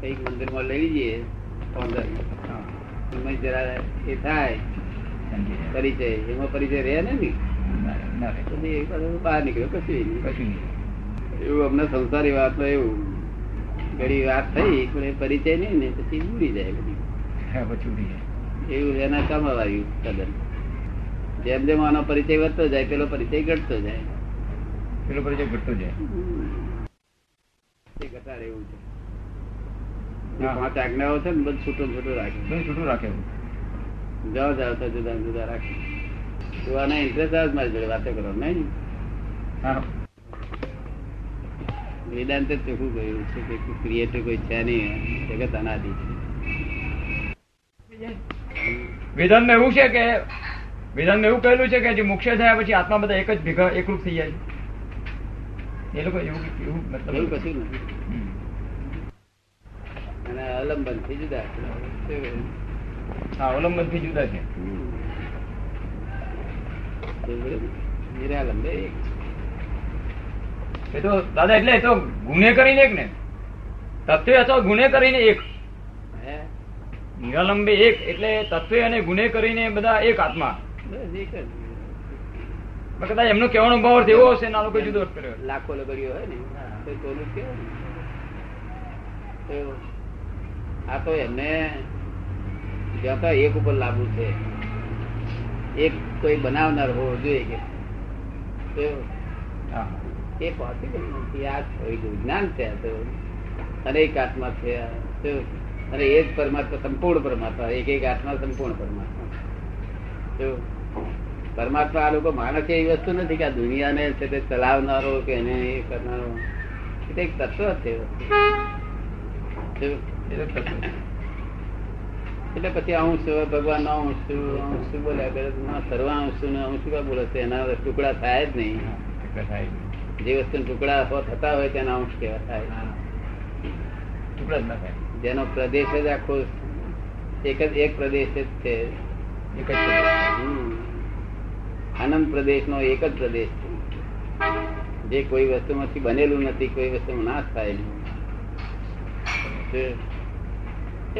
કઈક મંદિર માં લઈ જઈએ જરા એ થાય પરિચય, એમાં પરિચય રહ્યા ને બહાર નીકળ્યો કશું એવું. અમને સંસારી વાત તો એવું ઘણી વાત થઈ પણ પરિચય નઈ ને પછી ઉડી જાય બધી એવું એના કામ આવ્યું સદન. જેમ જેમ આનો પરિચય વધતો જાય પેલો પરિચય ઘટતો જાય, પેલો પરિચય ઘટતો જાય, એ ઘટાડે એવું છે. પાંચ આજ્ઞાઓ છે ને બધું છૂટું છૂટું રાખે, છૂટું રાખે, જવા જાવ તો જુદા જુદા રાખે. તો આના ઇન્ટરેસ્ટ આવે મારી જોડે વાતો કરો નહીં. વેદાંત ચોખ્ખું કહ્યું છે કે ક્રિએટર કોઈ છે નહીં, જગત અનાદિ છે. વેદાંત એવું છે કે વેદાંત એવું કહેલું છે કે જે મોક્ષ થયા પછી આત્મા બધા એક જ ભેગા એકરૂપ થઈ જાય છે. એ લોકો એવું મતલબ કશું નથી અને અવલંબનથી જુદા છે. હા, અવલંબનથી જુદા છે. નિરાલંબે એ તો દાદા એટલે એ તો ગુને કરીને એક ને તત્વે અથવા ગુને કરીને એક. નિરાલંબે એક એટલે તત્વે અને ગુને કરીને બધા એક આત્મા. એમનો કેવાનો ભાવ એવો હશે જુદો કર્યો. લાખો લગડીઓ હોય ને આ તો એમને જ્યાં તો એક ઉપર લાગુ છે. એક કોઈ બનાવનાર હોવો જોઈએ કે એ પોસિબલ નથી. આ જ્ઞાન છે અનેક આત્મા છે અને એ જ પરમાત્મા સંપૂર્ણ પરમાત્મા, એક એક આત્મા સંપૂર્ણ પરમાત્મા પરમાત્મા. આ લોકો માણસ એવી વસ્તુ નથી કે આ દુનિયાને છે તે ચલાવનારો કે એને એ કરનારો, એ તો એક તત્વ છે. એટલે પછી હું શું ભગવાન ના હું શું હું શું બોલ્યા સર્વા હું શું ને હું શું બોલે છે એના ટુકડા થાય જ નહીં. જે વસ્તુના ટુકડા થતા હોય તેના અંશ કેવા થાય, ટુકડા જ ના થાય. જેનો પ્રદેશ જ આખો એક જ એક પ્રદેશ જ છે, એક જ આનંદ પ્રદેશ નો એક જ પ્રદેશ છે જે કોઈ વસ્તુમાંથી બનેલું નથી, કોઈ વસ્તુમાં નાશ થયેલું.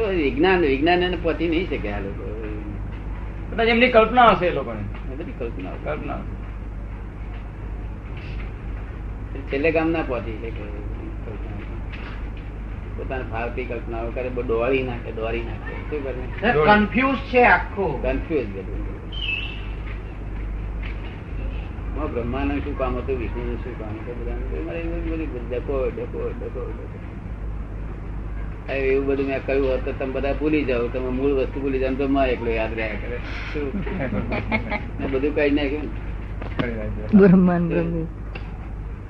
વિજ્ઞાન વિજ્ઞાન એને પહોંચી નહીં શકે. આ લોકો કદાચ એમની કલ્પના હશે, એ લોકોને બધી કલ્પના કલ્પના છેલ્લે કામ ના પહોંચી શકે. પોતાને ફાવતી કલ્પનાઓ કરે, દોડી નાખે દોડી નાખે. શું કરે? કન્ફ્યુઝ છે આખો, કન્ફ્યુઝ બધું. બ્રહ્માનું શું કામ હતું, વિષ્ણુનું શું કામ હતું, ડકો ડકો ડકો એવું બધું મેં કહ્યું હોત તો તમે બધા ભૂલી જાઓ. તમે મૂળ વસ્તુ ભૂલી જાવ તો મારે એકલો યાદ રહ્યા કરે. શું બધું કઈ નાખ્યું બ્રહ્માંડ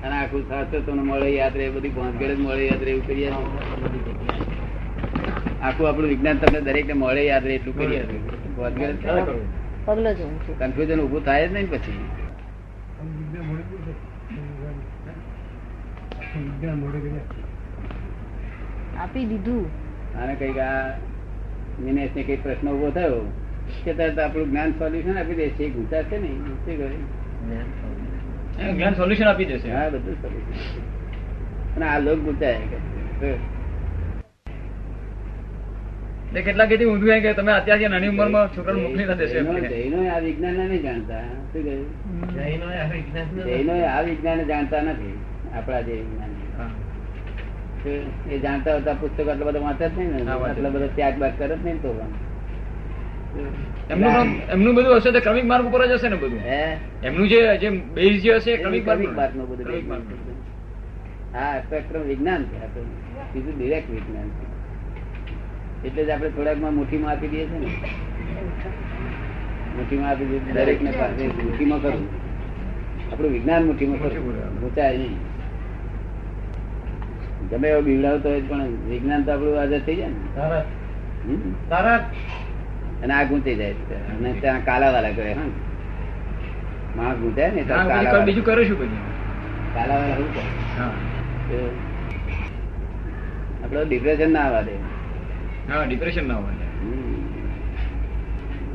અને આખું શાસ્ત્ર તમને મળે યાદ રહે, બધી ભોંતગઢ મળે યાદ રહે એવું કરીએ. આખું આપણું વિજ્ઞાન તમને દરેક ને મળે યાદ રહે એટલું કરીએ. કન્ફ્યુઝન ઉભું થાય જ નહીં પછી. આપી દીધું અને કઈક આ દિનેશ ને કઈક પ્રશ્ન ઉભો થયો કે તરત આપણું જ્ઞાન સોલ્યુશન આપી દેશે. ગુંચા છે ને જ્ઞાન સોલ્યુશન આપી દેશે. હા, બધું સોલ્યુશન. અને આ લોક ગુંચાય કેટલા કેટલી ઊંધું કે તમે અત્યારથી નાની ઉંમરમાં છોકરા મોકલી ના દેશે. જૈનો આ વિજ્ઞાન નહીં જાણતા. શું કહ્યું? જૈનો આ વિજ્ઞાન જાણતા નથી. આપણા જે વિજ્ઞાન એ જાણતા હોતા પુસ્તકો આટલા બધા વાંચે જ નહીં ને, આટલા બધા ત્યાગ બાદ કરે જ નહીં. તો એમનું બધું હશે ક્રમિક માર્ગ ઉપર જ હશે ને બધું. એમનું જે બેઝ જે હશે ક્રમિક માર્ગ નું બધું. હા, સ્પેક્ટ્રમ વિજ્ઞાન છે, બીજું ડિરેક્ટ વિજ્ઞાન છે. એટલે જ આપણે થોડાકમાં મુઠ્ઠીમાં આપી દઈએ છીએ ને. મુઠ્ઠીમાં આપી દઈએ દરેક ને પાસે મુઠ્ઠીમાં કરવું. આપણું વિજ્ઞાન મુઠ્ઠીમાં કરવું, ગુચાય નહીં. ગમે એવો બીવડાવતો હોય પણ વિજ્ઞાન તો આપણું આદર થઈ જાય ને તરત. અને આ ગુંચાઈ જાય છે અને ત્યાં કાલા વાળા કરે. હા, માં ગુંચાય ને ત્યાં બીજું કરું છું બધું કાલા વાળા શું કરે. આપડે ડિપ્રેશન ના આવવા દે. હા, ડિપ્રેશન ના આવવા દે.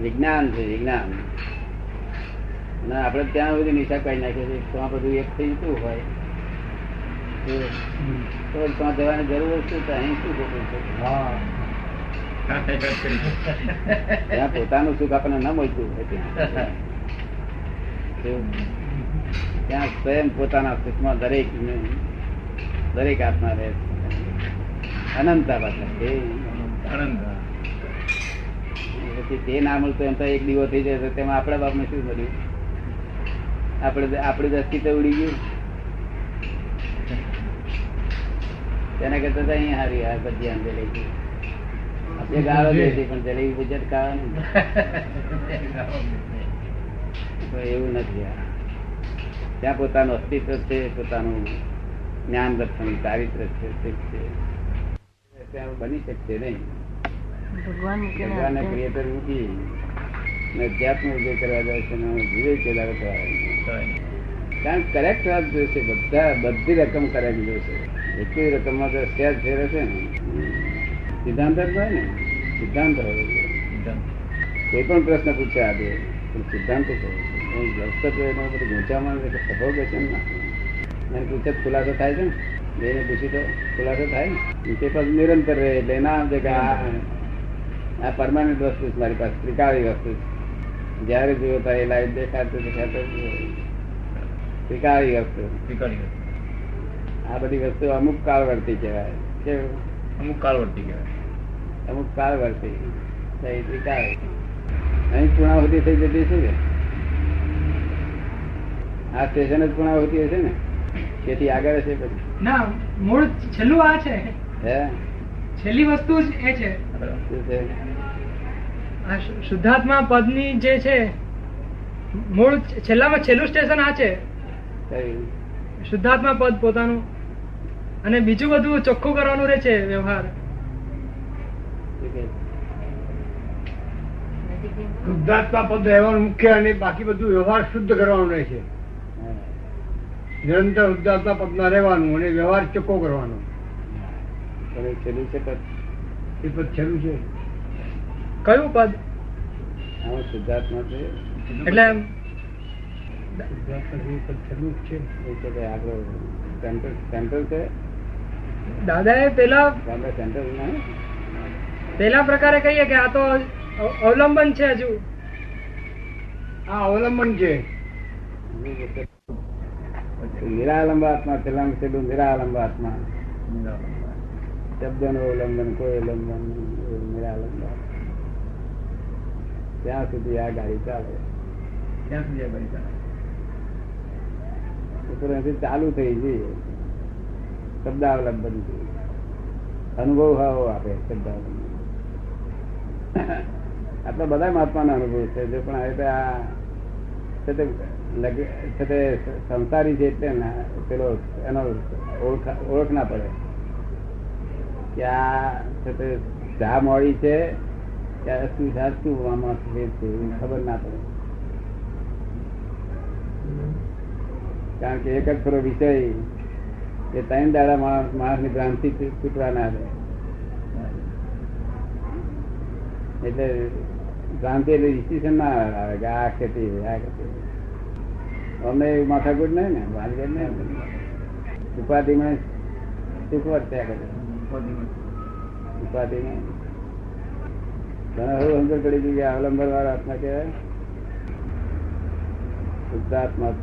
વિજ્ઞાન છે વિજ્ઞાન અને આપડે ત્યાં બધું નિશા કાઢી નાખીએ છીએ. ત્યાં બધું એક થઈ જતું હોય છે તો ત્યાં જવાની જરૂર છે તો અહીં શું ખોટું છે? ત્યાં પોતાનું સુખ આપણને ન મળતું હોય ત્યાં સ્વયં પોતાના સુખમાં દરેક આત્મા રહે છે. અનંતા પાછા તે ના મળતું એમ તો એક દિવસ થઈ જાય. તેમાં આપણા બાપને શું મળ્યું? આપણી દ્રષ્ટિ તો ઉડી ગયું. તેના કરતા અહીંયા હારી હાર બધી આમ જઈ ગઈ. આપણે ગાળો જતી પણ જલેબી ગુજરાત ખાવાનું એવું નથી. ત્યાં પોતાનું અસ્તિત્વ છે, પોતાનું જ્ઞાન દર્શન ચારિત્ર છે, ત્યાં બની શકશે નહીં. ભગવાન ભગવાનના ક્રિએટર મૂકી ને અધ્યાત્મ ઉદય કરવા જાય છે. જીવે ચલાવે કારણ કરેક્ટ વાત જોશે. બધી રકમ કરેક્ટ જોશે. એટલી રકમમાં તો સ્ટેજ ફેર હશે ને. સિદ્ધાંત જ હોય ને, સિદ્ધાંત હોય કોઈ પણ પ્રશ્ન પૂછે આજે પણ સિદ્ધાંત જ હોય છે. બધું ગોંચામાં સફોકેશન ના પૂછે ખુલાસો થાય છે ને. એને પૂછી તો ખુલાસો થાય ને. તે પણ નિરંતર રહે એટલે એના આમ છે કે આ પરમાનન્ટ વસ્તુ છે મારી પાસે, ત્રિકાળી વસ્તુ છે. જયારે જોયો ત્યારે લાઈટ દેખાતો ત્રિકાળી વસ્તુ. આ બધી વસ્તુ અમુક કાળવર્તી કહેવાય. અમુક કાળવર્તી ત્રિકાળી અહીં પૂર્ણાહુતિ થઈ જતી છે ને. આ સ્ટેશન જ પૂર્ણાહુતિ હશે ને. તેથી આગળ હશે પછી ના મૂળ છેલ્લું આ છે. હે છેલ્લી વસ્તુ જ એ છે. શુદ્ધાત્મા પદની જે છે મૂળ છેલ્લામાં છેલ્લું સ્ટેશન આ છે. શુદ્ધાત્મા પદ પોતાનું અને બીજું બધું ચોખ્ખું કરવાનું રહે છે. વ્યવહાર શુદ્ધાત્મા પદ રહેવાનું મુખ્ય અને બાકી બધું વ્યવહાર શુદ્ધ કરવાનું રહે છે. નિરંતર શુદ્ધાત્મા પદમાં રહેવાનું અને વ્યવહાર ચોખ્ખો કરવાનો. છેલ્લું છે પદ. છેલ્લું છે કયું પદ? શુદ્ધાત્મા છે એટલે દાદા પેલા પ્રકારે કહીએ કે આ તો અવલંબન છે. હજુ આ અવલંબન છે. નિરાલંબ આત્મા છેલ્લા છેલ્લું. નિરાલંબ આત્મા શબ્દ નું ઉલ્લંઘન કોઈ ઉલ્લંઘન નિરાલંબ. ત્યાં સુધી આ ગાડી ચાલે. ચાલુ થઈ જઈએ શબ્દાવલંબન થી. અનુભવ હવો આપે શબ્દાવલંબન. આટલા બધા મહાત્માનો અનુભવ છે. જે પણ હવે આ સંસારી છે એટલે પેલો એનો ઓળખ ના પડે કે આ ચા મોડી છે ત્યારે શું સાચું આમાં ખબર ના પડે. કારણ કે એક જ ખરો વિષય કે 3 દાડા માણસની ભ્રાંતિ છૂટવા ના દે. એટલે ભ્રાંતિ એટલે ડિસિઝન ના આવે કે આ ખેતી આ ખેતી. અમને માથાકૂટ નહીં ને, ભાનગઢ નહીં. ઉપાધિ મને સુખવત થયા કરે. અવલંબન વાળા આત્મા કહેવાય. શુદ્ધાત્મા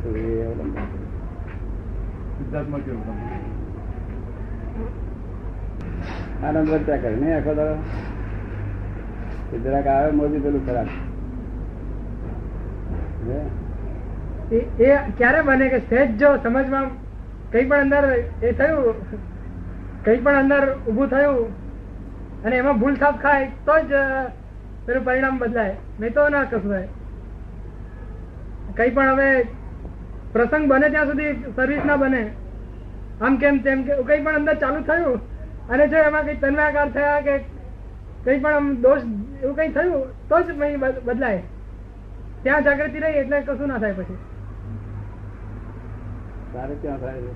આનંદ વધતા કરે નઈ. આખો દાડો જરાક આવે મોદી પેલું ખરાબ. ક્યારે બને કે સહેજ જો સમજમાં કઈ પણ અંદર એ થયું, કઈ પણ અંદર ઉભું થયું અને એમાં ભૂલ થાપ ખાય તો જ પેલું પરિણામ બદલાય, નહીં તો ના કશું. કઈ પણ હવે પ્રસંગ બને ત્યાં સુધી સર્વિસ ના બને. આમ કેમ તેમ કે કઈ પણ અંદર ચાલુ થયું અને જો એમાં કઈ તન્માકાર થયા કે કઈ પણ આમ દોષ એવું કઈ થયું તો જ બદલાય. ત્યાં જાગૃતિ રહી એટલે કશું ના થાય. પછી તારે ક્યાં થાય?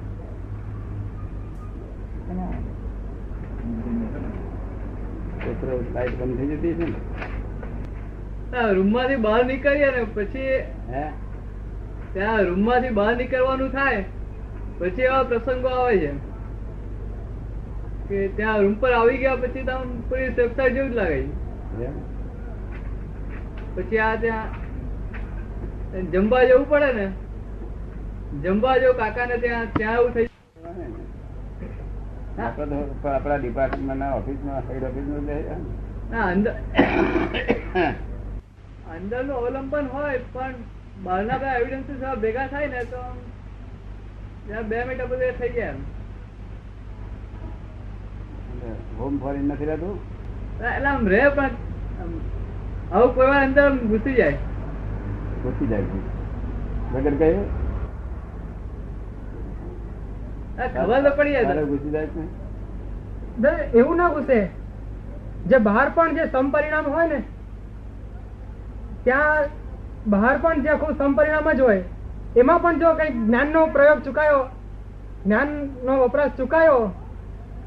રૂમમાંથી બહાર નીકળીએ ને પછી ત્યાં રૂમમાંથી બહાર નીકળવાનું થાય પછી એવા પ્રસંગો આવે છે. કે ત્યાં રૂમ પર આવી ગયા પછી ત્યાં પૂરી સેફ્ટા જેવું જ લાગે. પછી આ ત્યાં જમવા જવું પડે ને, જમવા જો કાકા ને ત્યાં ત્યાં એવું થઈ આપડા ડિપાર્ટમેન્ટ ના ઓફિસ માં સાઈડ ઓફિસ માં અંદર નું અવલંબન હોય પણ બહાર ના બધા એવિડન્સીસ ભેગા થાય ને તો બે મિનિટ બધે થઈ ગયા. હોમ ફોરેન નથી રહેતું એટલે આમ રે, પણ આવું કોઈ વાર અંદર ઘૂસી જાય વગર કહ્યું ખબર તો પડી જાય ઘૂસી જાય. એવું ના ઘૂસે જે બહાર પણ જે સમપરિણામ હોય ને ત્યાં બહાર પણ જે આખું સમપરિણામ જ હોય એમાં પણ જો કઈ જ્ઞાનનો પ્રયોગ ચૂકાયો, જ્ઞાનનો વપરાશ ચૂકાયો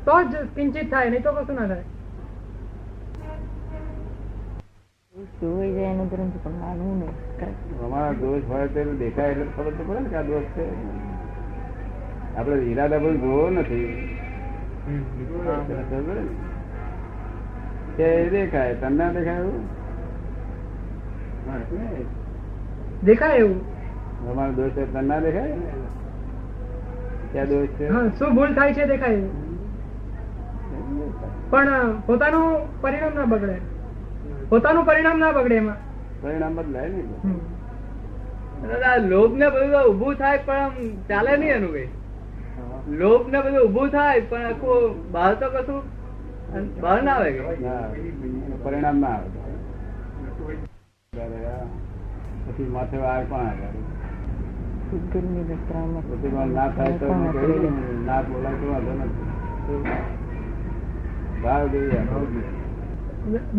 તો જ કિંચિત થાય, નહીં તો કશું ના થાય. અમારા દોષ હોય તેનું દેખાય એટલે ખબર તો પડે ને કે આ દોષ છે. આપડે ઈરાદા પણ જોવો નથી, દેખાય તને ના દેખાય એવું દેખાય એવું. અમારો દોષ હોય તને ના દેખાય ક્યાં દોષ છે, શું ભૂલ થાય છે દેખાય એવું, પણ પોતાનું પરિણામ ના બગડે, પોતાનું પરિણામ ના બગડે એમાં પરિણામ બદલાય નહીં. લોભ ને બધું ઉભું થાય પણ ચાલે નહીં એનું કઈ, લોભ ને બધું ઉભું થાય પણ આખું બહાર તો કશું બહાર ના આવે, પરિણામ ના આવે. પછી માથે વાર પણ ના થાય તો ના બોલાય તો વાંધો નથી.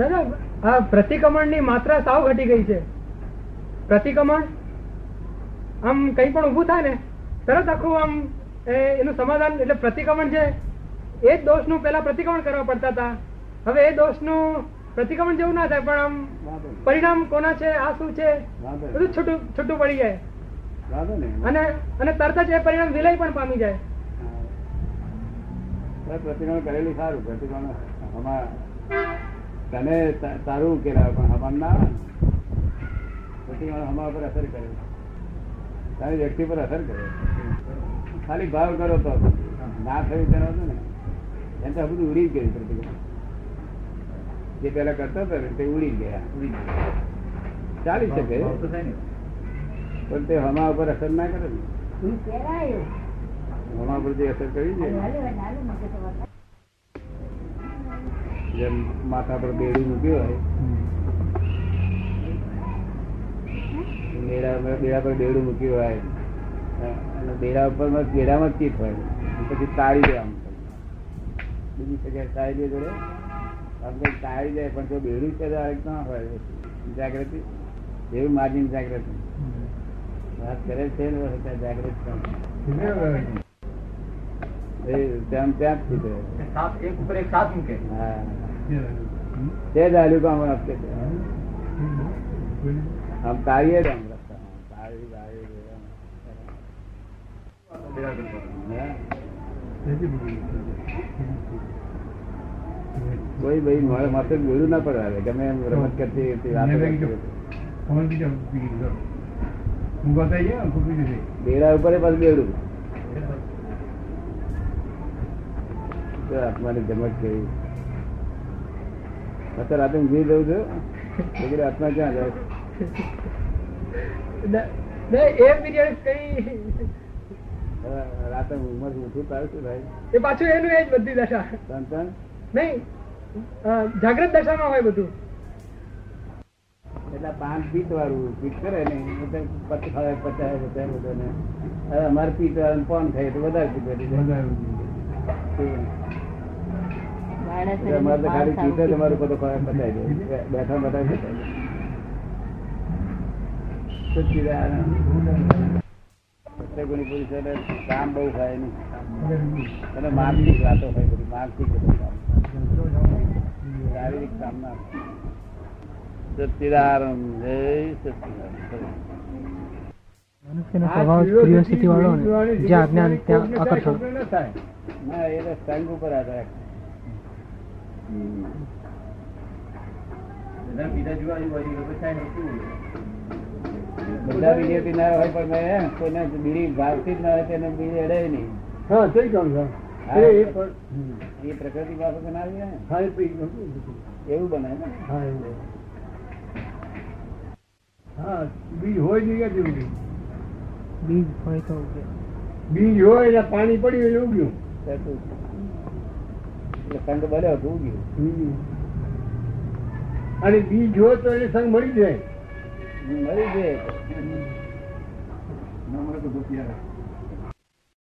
દાદા આ પ્રતિક્રમણ ની માત્રા સાવ ઘટી ગઈ છે. પ્રતિક્રમણ આમ કઈ પણ ઉભું થાય ને તરત આખું આમ એનું સમાધાન, એટલે પ્રતિક્રમણ છે એ જ દોષ નું પેલા પ્રતિક્રમણ કરવા પડતા હતા, હવે એ દોષ નું પ્રતિક્રમણ જેવું ના થાય પણ આમ પરિણામ કોના છે આ શું છે બધું છૂટું છૂટું પડી જાય અને તરત જ એ પરિણામ વિલય પણ પામી જાય. પ્રતિક્રમણ કરેલું સારું, પ્રતિક્રમણ સારું ઉકેલા પણ હમાન ના પ્રતિક્રમણ હમા પર અસર કરે, તારી વ્યક્તિ પર અસર કરે. ખાલી ભાવ કરો તો ના થયું તેનો હતો ને એમ તો બધું ઉડી જ ગયું. પ્રતિક્રમણ જે પેલા કરતા હતા ને તે ઉડી ગયા, ચાલી શકે પણ તે હમા ઉપર અસર ના કરે ને. માથા પર બેડી મૂકી હોય, બેડા પર બેડું મૂકી હોય, બેડા ઉપર બેડામાં ચીટ હોય પછી તાળી દે, આમ બીજી જગ્યાએ તાળી દે, જોડે આમ તો તાળી જાય પણ જો બેડું છે ના હોય જાગૃતિ એવું માર્જિન જાગૃતિ વાત કરે છે જાગૃતિ કોઈ ભાઈ મારે માથે ગોળું ના પડાવે, ગમે એમ રમત કરતી બેડા ઉપર પાછું બેડું આત્માની જમટ કરી અત્યારે રાતે ઊંઘી જવું છું આત્મા ક્યાં જાય રાતે ઊંઘમાં ઊંચું તારું શું થાય એ પાછું એનું એ જ બધી દશા તન નહીં જાગ્રત દશામાં હોય બધું. એટલે પાન પીત વાળું પીત કરે ને પચાવે પચાવે બધાને, હવે અમારે પીત વાળું પણ થાય તો વધારે પીત જે આજ્ઞાન ત્યાં આકર્ષણ ના એ સંગ ઉપર આધાર રાખે. બધા બીજા જોવા બધા બીજેપી ના હોય પણ મેં કોઈને બીડી ભાવતી જ ના હોય તેને બીજી અડાય નહીં. હા થઈ ગયું એ પ્રકૃતિ બાબત બનાવી એવું બનાવે ને. હા એવું હા બીજ હોય નહીં કે બીજ હોય તો બીજ હોય એટલે પાણી પડ્યું એટલે ઉગ્યું સંઘ બન્યો તો ઉગ્યું અને બીજ હોય તો એટલે સંઘ મળી જાય મળી જાય.